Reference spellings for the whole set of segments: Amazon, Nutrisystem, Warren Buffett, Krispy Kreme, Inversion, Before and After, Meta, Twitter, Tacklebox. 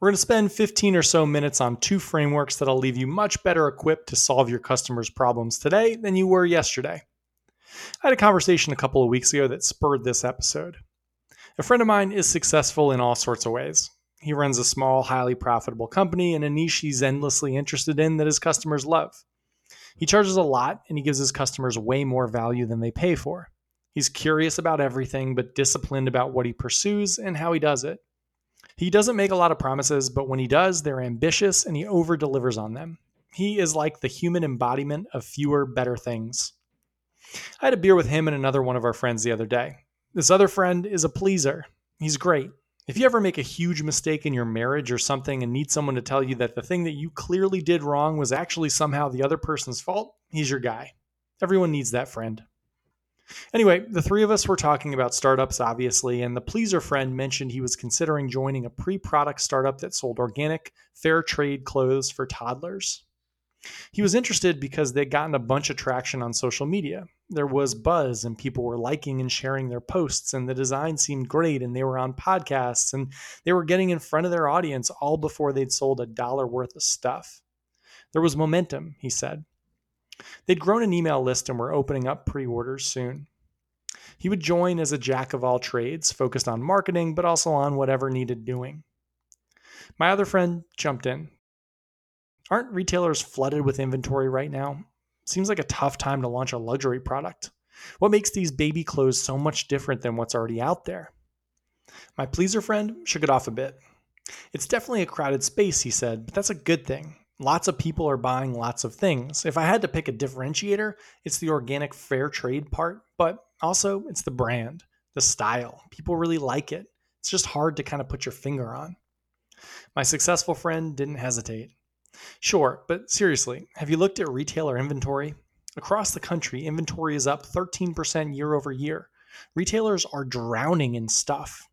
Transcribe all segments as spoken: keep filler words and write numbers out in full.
We're going to spend fifteen or so minutes on two frameworks that'll leave you much better equipped to solve your customers' problems today than you were yesterday. I had a conversation a couple of weeks ago that spurred this episode. A friend of mine is successful in all sorts of ways. He runs a small, highly profitable company in a niche he's endlessly interested in that his customers love. He charges a lot, and he gives his customers way more value than they pay for. He's curious about everything, but disciplined about what he pursues and how he does it. He doesn't make a lot of promises, but when he does, they're ambitious and he over-delivers on them. He is like the human embodiment of fewer, better things. I had a beer with him and another one of our friends the other day. This other friend is a pleaser. He's great. If you ever make a huge mistake in your marriage or something and need someone to tell you that the thing that you clearly did wrong was actually somehow the other person's fault, he's your guy. Everyone needs that friend. Anyway, the three of us were talking about startups, obviously, and the pleaser friend mentioned he was considering joining a pre-product startup that sold organic, fair trade clothes for toddlers. He was interested because they'd gotten a bunch of traction on social media. There was buzz, and people were liking and sharing their posts, and the design seemed great, and they were on podcasts, and they were getting in front of their audience all before they'd sold a dollar worth of stuff. There was momentum, he said. They'd grown an email list and were opening up pre-orders soon. He would join as a jack of all trades, focused on marketing, but also on whatever needed doing. My other friend jumped in. Aren't retailers flooded with inventory right now? Seems like a tough time to launch a luxury product. What makes these baby clothes so much different than what's already out there? My pleaser friend shook it off a bit. It's definitely a crowded space, he said, but that's a good thing. Lots of people are buying lots of things. If I had to pick a differentiator, it's the organic fair trade part, but also it's the brand, the style. People really like it. It's just hard to kind of put your finger on. My successful friend didn't hesitate. Sure, but seriously, have you looked at retailer inventory? Across the country, inventory is up thirteen percent year over year. Retailers are drowning in stuff.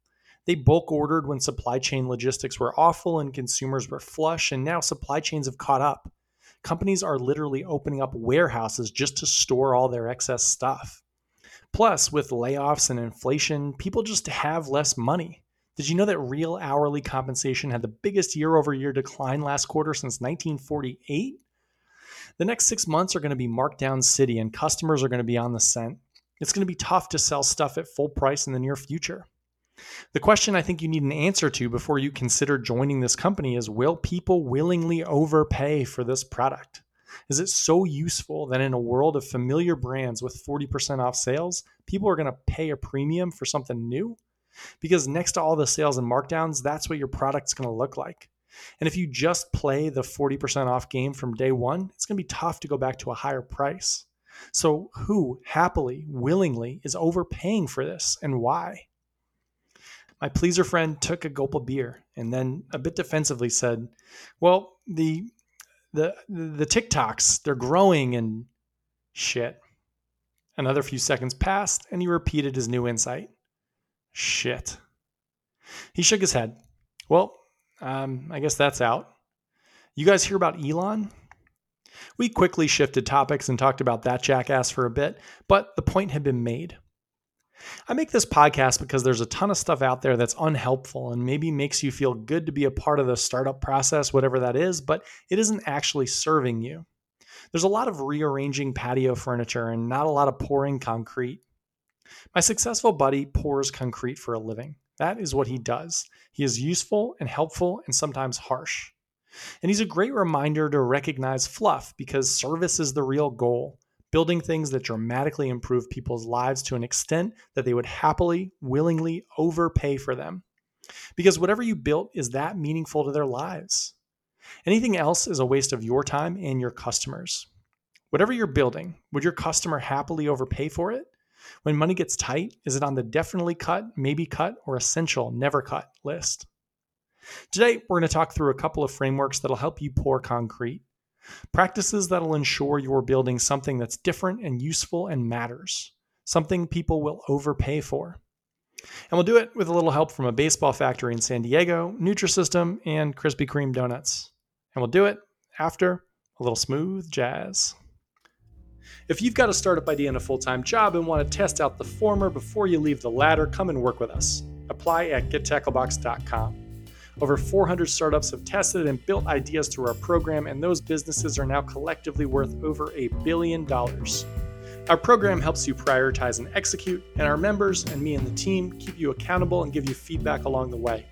They bulk ordered when supply chain logistics were awful and consumers were flush, and now supply chains have caught up. Companies are literally opening up warehouses just to store all their excess stuff. Plus, with layoffs and inflation, people just have less money. Did you know that real hourly compensation had the biggest year-over-year decline last quarter since nineteen forty-eight? The next six months are going to be markdown city, and customers are going to be on the scent. It's going to be tough to sell stuff at full price in the near future. The question I think you need an answer to before you consider joining this company is, will people willingly overpay for this product? Is it so useful that in a world of familiar brands with forty percent off sales, people are going to pay a premium for something new? Because next to all the sales and markdowns, that's what your product's going to look like. And if you just play the forty percent off game from day one, it's going to be tough to go back to a higher price. So who happily, willingly is overpaying for this, and why? My pleaser friend took a gulp of beer and then a bit defensively said, well, the the the TikToks, they're growing and shit. Another few seconds passed and he repeated his new insight. Shit. He shook his head. Well, um, I guess that's out. You guys hear about Elon? We quickly shifted topics and talked about that jackass for a bit, but the point had been made. I make this podcast because there's a ton of stuff out there that's unhelpful and maybe makes you feel good to be a part of the startup process, whatever that is, but it isn't actually serving you. There's a lot of rearranging patio furniture and not a lot of pouring concrete. My successful buddy pours concrete for a living. That is what he does. He is useful and helpful and sometimes harsh. And he's a great reminder to recognize fluff, because service is the real goal. Building things that dramatically improve people's lives to an extent that they would happily, willingly overpay for them. Because whatever you built is that meaningful to their lives. Anything else is a waste of your time and your customers. Whatever you're building, would your customer happily overpay for it? When money gets tight, is it on the definitely cut, maybe cut, or essential never cut list? Today, we're going to talk through a couple of frameworks that'll help you pour concrete, practices that'll ensure you're building something that's different and useful and matters, something people will overpay for. And we'll do it with a little help from a baseball factory in San Diego, Nutrisystem, and Krispy Kreme donuts. And we'll do it after a little smooth jazz. If you've got a startup idea and a full-time job and want to test out the former before you leave the latter, come and work with us. Apply at get tacklebox dot com. Over four hundred startups have tested and built ideas through our program, and those businesses are now collectively worth over a billion dollars. Our program helps you prioritize and execute, and our members and me and the team keep you accountable and give you feedback along the way.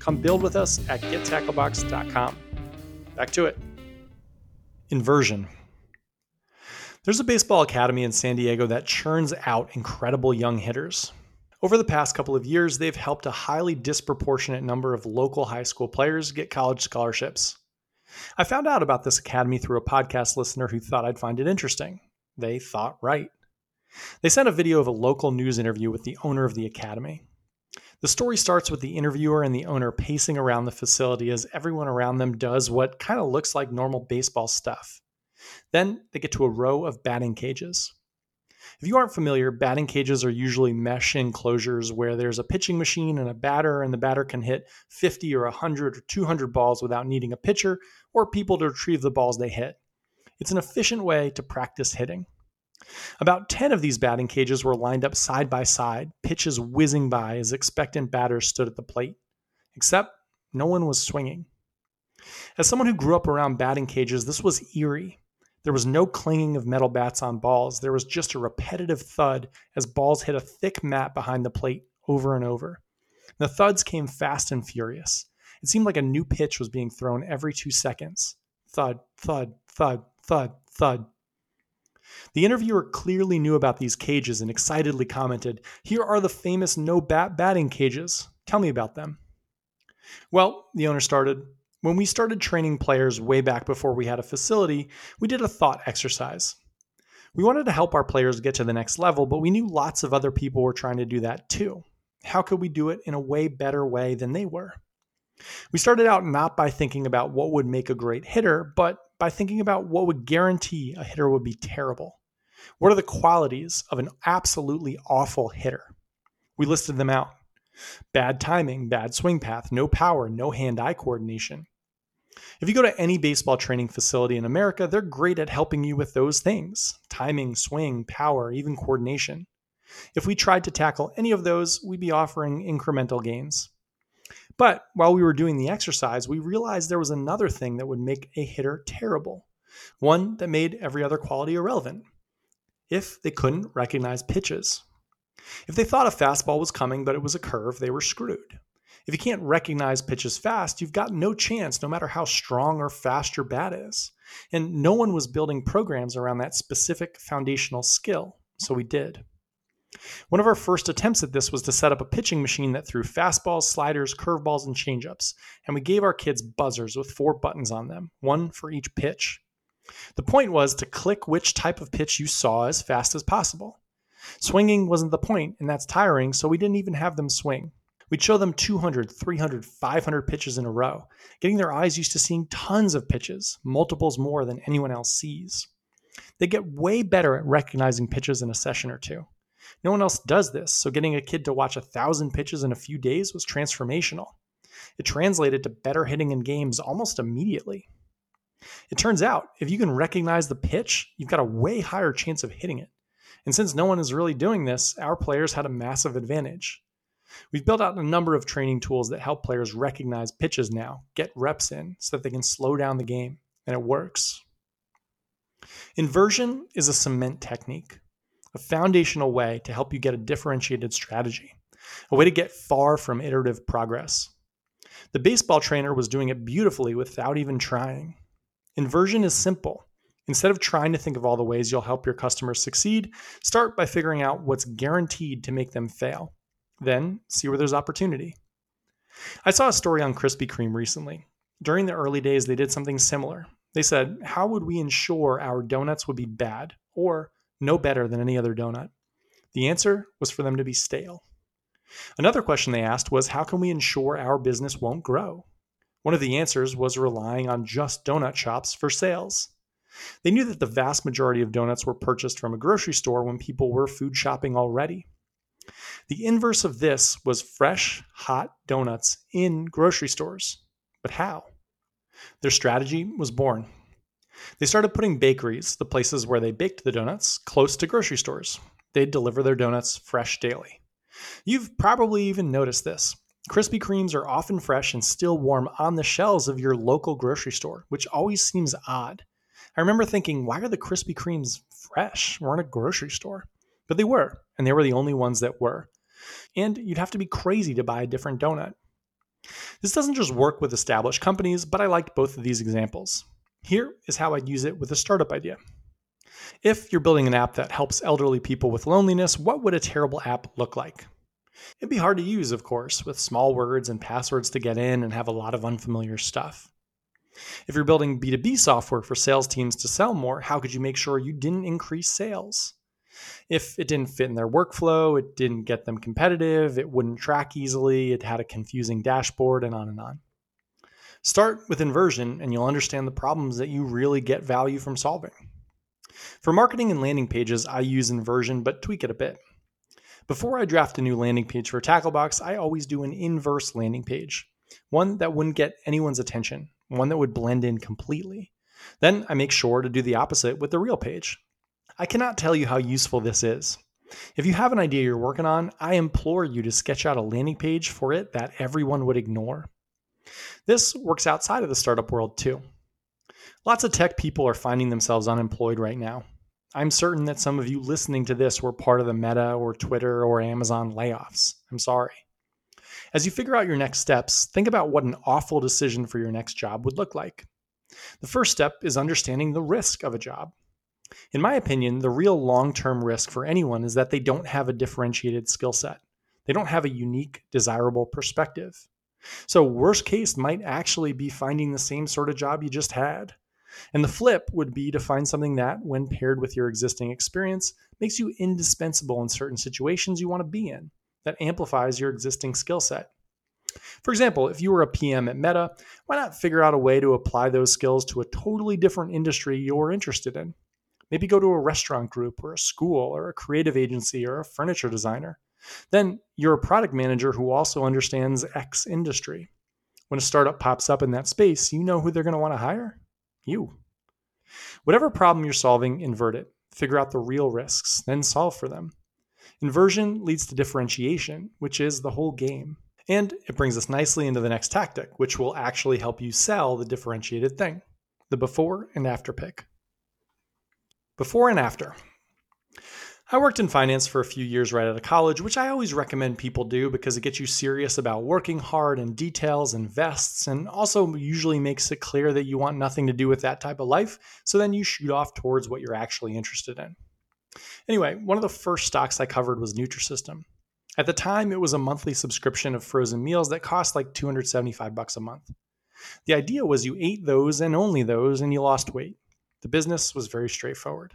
Come build with us at get tacklebox dot com. Back to it. Inversion. There's a baseball academy in San Diego that churns out incredible young hitters. Over the past couple of years, they've helped a highly disproportionate number of local high school players get college scholarships. I found out about this academy through a podcast listener who thought I'd find it interesting. They thought right. They sent a video of a local news interview with the owner of the academy. The story starts with the interviewer and the owner pacing around the facility as everyone around them does what kind of looks like normal baseball stuff. Then they get to a row of batting cages. If you aren't familiar, batting cages are usually mesh enclosures where there's a pitching machine and a batter, and the batter can hit fifty or one hundred or two hundred balls without needing a pitcher or people to retrieve the balls they hit. It's an efficient way to practice hitting. About ten of these batting cages were lined up side by side, pitches whizzing by as expectant batters stood at the plate. Except no one was swinging. As someone who grew up around batting cages, this was eerie. There was no clanging of metal bats on balls. There was just a repetitive thud as balls hit a thick mat behind the plate over and over. The thuds came fast and furious. It seemed like a new pitch was being thrown every two seconds. Thud, thud, thud, thud, thud. The interviewer clearly knew about these cages and excitedly commented, "Here are the famous no-bat batting cages. Tell me about them." Well, the owner started, "When we started training players way back before we had a facility, we did a thought exercise. We wanted to help our players get to the next level, but we knew lots of other people were trying to do that too. How could we do it in a way better way than they were? We started out not by thinking about what would make a great hitter, but by thinking about what would guarantee a hitter would be terrible. What are the qualities of an absolutely awful hitter? We listed them out. Bad timing, bad swing path, no power, no hand-eye coordination. If you go to any baseball training facility in America, they're great at helping you with those things. Timing, swing, power, even coordination. If we tried to tackle any of those, we'd be offering incremental gains. But while we were doing the exercise, we realized there was another thing that would make a hitter terrible. One that made every other quality irrelevant. If they couldn't recognize pitches. If they thought a fastball was coming, but it was a curve, they were screwed. If you can't recognize pitches fast, you've got no chance no matter how strong or fast your bat is. And no one was building programs around that specific foundational skill, so we did. One of our first attempts at this was to set up a pitching machine that threw fastballs, sliders, curveballs, and changeups, and we gave our kids buzzers with four buttons on them, one for each pitch. The point was to click which type of pitch you saw as fast as possible. Swinging wasn't the point, and that's tiring, so we didn't even have them swing. We'd show them two hundred, three hundred, five hundred pitches in a row, getting their eyes used to seeing tons of pitches, multiples more than anyone else sees. They get way better at recognizing pitches in a session or two. No one else does this, so getting a kid to watch a thousand pitches in a few days was transformational. It translated to better hitting in games almost immediately. It turns out, if you can recognize the pitch, you've got a way higher chance of hitting it. And since no one is really doing this, our players had a massive advantage. We've built out a number of training tools that help players recognize pitches now, get reps in, so that they can slow down the game, and it works. Inversion is a cement technique, a foundational way to help you get a differentiated strategy, a way to get far from iterative progress. The baseball trainer was doing it beautifully without even trying. Inversion is simple. Instead of trying to think of all the ways you'll help your customers succeed, start by figuring out what's guaranteed to make them fail. Then, see where there's opportunity. I saw a story on Krispy Kreme recently. During the early days, they did something similar. They said, "How would we ensure our donuts would be bad, or no better than any other donut?" The answer was for them to be stale. Another question they asked was, "How can we ensure our business won't grow? One of the answers was relying on just donut shops for sales. They knew that the vast majority of donuts were purchased from a grocery store when people were food shopping already. The inverse of this was fresh, hot donuts in grocery stores. But how? Their strategy was born. They started putting bakeries, the places where they baked the donuts, close to grocery stores. They'd deliver their donuts fresh daily. You've probably even noticed this. Krispy Kremes are often fresh and still warm on the shelves of your local grocery store, which always seems odd. I remember thinking, why are the Krispy Kremes fresh? We're in a grocery store. But they were, and they were the only ones that were. And you'd have to be crazy to buy a different donut. This doesn't just work with established companies, but I liked both of these examples. Here is how I'd use it with a startup idea. If you're building an app that helps elderly people with loneliness, what would a terrible app look like? It'd be hard to use, of course, with small words and passwords to get in and have a lot of unfamiliar stuff. If you're building B two B software for sales teams to sell more, how could you make sure you didn't increase sales? If it didn't fit in their workflow, it didn't get them competitive, it wouldn't track easily, it had a confusing dashboard, and on and on. Start with inversion, and you'll understand the problems that you really get value from solving. For marketing and landing pages, I use inversion, but tweak it a bit. Before I draft a new landing page for Tacklebox, I always do an inverse landing page, one that wouldn't get anyone's attention, one that would blend in completely. Then I make sure to do the opposite with the real page. I cannot tell you how useful this is. If you have an idea you're working on, I implore you to sketch out a landing page for it that everyone would ignore. This works outside of the startup world too. Lots of tech people are finding themselves unemployed right now. I'm certain that some of you listening to this were part of the Meta or Twitter or Amazon layoffs. I'm sorry. As you figure out your next steps, think about what an awful decision for your next job would look like. The first step is understanding the risk of a job. In my opinion, the real long-term risk for anyone is that they don't have a differentiated skill set. They don't have a unique, desirable perspective. So worst case might actually be finding the same sort of job you just had. And the flip would be to find something that, when paired with your existing experience, makes you indispensable in certain situations you want to be in, that amplifies your existing skill set. For example, if you were a P M at Meta, why not figure out a way to apply those skills to a totally different industry you're interested in? Maybe go to a restaurant group or a school or a creative agency or a furniture designer. Then you're a product manager who also understands X industry. When a startup pops up in that space, you know who they're going to want to hire? You. Whatever problem you're solving, invert it. Figure out the real risks, then solve for them. Inversion leads to differentiation, which is the whole game. And it brings us nicely into the next tactic, which will actually help you sell the differentiated thing, the before and after pick. Before and after. I worked in finance for a few years right out of college, which I always recommend people do because it gets you serious about working hard and details and vests, and also usually makes it clear that you want nothing to do with that type of life, so then you shoot off towards what you're actually interested in. Anyway, one of the first stocks I covered was Nutrisystem. At the time, it was a monthly subscription of frozen meals that cost like two hundred seventy-five bucks a month. The idea was you ate those and only those, and you lost weight. The business was very straightforward.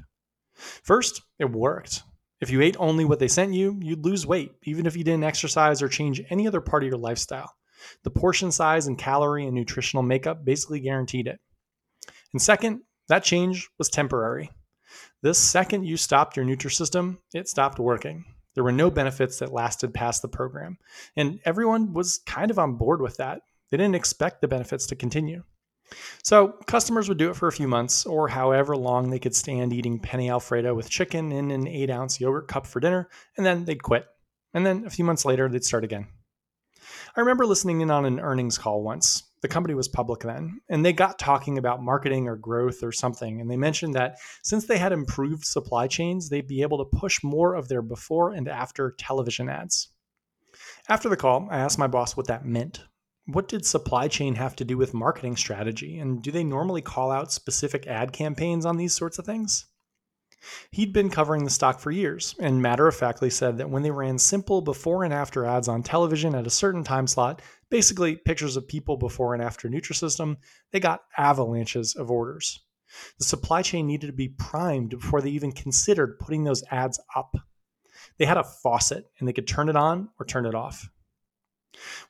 First, it worked. If you ate only what they sent you, you'd lose weight, even if you didn't exercise or change any other part of your lifestyle. The portion size and calorie and nutritional makeup basically guaranteed it. And second, that change was temporary. The second you stopped your Nutrisystem, it stopped working. There were no benefits that lasted past the program, and everyone was kind of on board with that. They didn't expect the benefits to continue. So customers would do it for a few months, or however long they could stand eating penne alfredo with chicken in an eight-ounce yogurt cup for dinner, and then they'd quit. And then a few months later, they'd start again. I remember listening in on an earnings call once. The company was public then, and they got talking about marketing or growth or something, and they mentioned that since they had improved supply chains, they'd be able to push more of their before and after television ads. After the call, I asked my boss what that meant. What did supply chain have to do with marketing strategy, and do they normally call out specific ad campaigns on these sorts of things? He'd been covering the stock for years, and matter-of-factly said that when they ran simple before and after ads on television at a certain time slot, basically pictures of people before and after Nutrisystem, they got avalanches of orders. The supply chain needed to be primed before they even considered putting those ads up. They had a faucet, and they could turn it on or turn it off.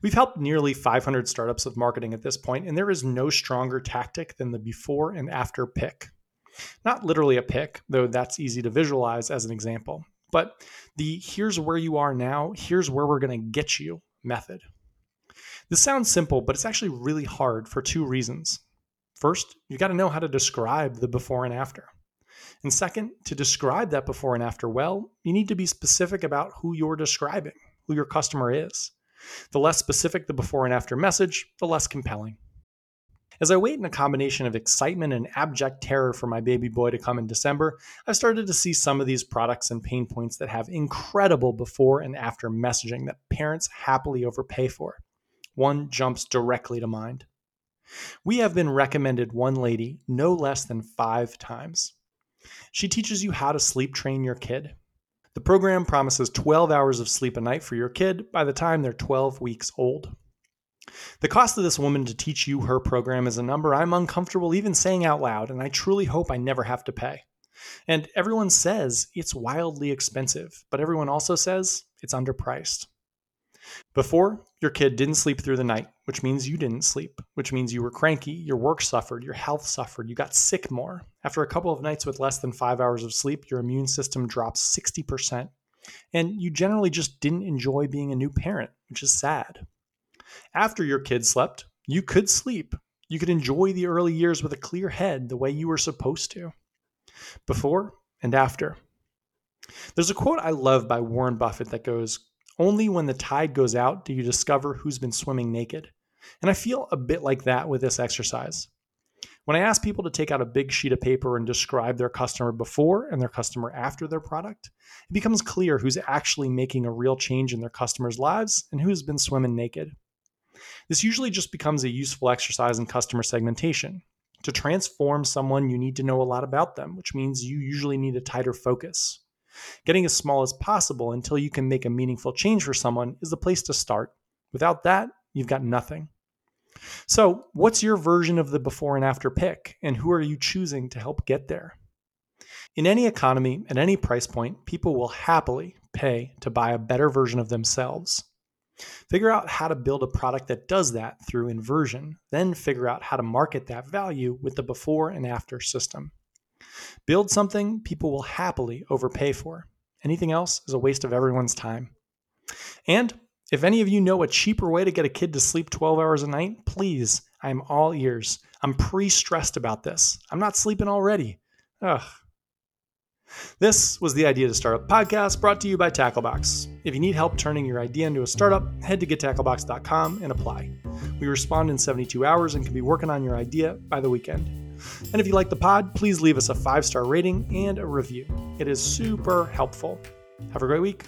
We've helped nearly five hundred startups with marketing at this point, and there is no stronger tactic than the before and after pick. Not literally a pick, though that's easy to visualize as an example, but the here's where you are now, here's where we're going to get you method. This sounds simple, but it's actually really hard for two reasons. First, you got to know how to describe the before and after. And second, to describe that before and after well, you need to be specific about who you're describing, who your customer is. The less specific the before and after message, the less compelling. As I wait in a combination of excitement and abject terror for my baby boy to come in December, I've started to see some of these products and pain points that have incredible before and after messaging that parents happily overpay for. One jumps directly to mind. We have been recommended one lady no less than five times. She teaches you how to sleep train your kid. The program promises twelve hours of sleep a night for your kid by the time they're twelve weeks old. The cost of this woman to teach you her program is a number I'm uncomfortable even saying out loud, and I truly hope I never have to pay. And everyone says it's wildly expensive, but everyone also says it's underpriced. Before, your kid didn't sleep through the night, which means you didn't sleep, which means you were cranky, your work suffered, your health suffered, you got sick more. After a couple of nights with less than five hours of sleep, your immune system drops sixty percent, and you generally just didn't enjoy being a new parent, which is sad. After your kid slept, you could sleep. You could enjoy the early years with a clear head the way you were supposed to. Before and after. There's a quote I love by Warren Buffett that goes, "Only when the tide goes out do you discover who's been swimming naked." And I feel a bit like that with this exercise. When I ask people to take out a big sheet of paper and describe their customer before and their customer after their product, it becomes clear who's actually making a real change in their customers' lives and who's been swimming naked. This usually just becomes a useful exercise in customer segmentation. To transform someone, you need to know a lot about them, which means you usually need a tighter focus. Getting as small as possible until you can make a meaningful change for someone is the place to start. Without that, you've got nothing. So, what's your version of the before and after pick, and who are you choosing to help get there? In any economy, at any price point, people will happily pay to buy a better version of themselves. Figure out how to build a product that does that through inversion, then figure out how to market that value with the before and after system. Build something people will happily overpay for. Anything else is a waste of everyone's time. And if any of you know a cheaper way to get a kid to sleep twelve hours a night, please, I am all ears. I'm pre-stressed about this. I'm not sleeping already. Ugh. This was the Idea to Startup podcast brought to you by Tacklebox. If you need help turning your idea into a startup, head to get tacklebox dot com and apply. We respond in seventy-two hours and can be working on your idea by the weekend. And if you like the pod, please leave us a five-star rating and a review. It is super helpful. Have a great week.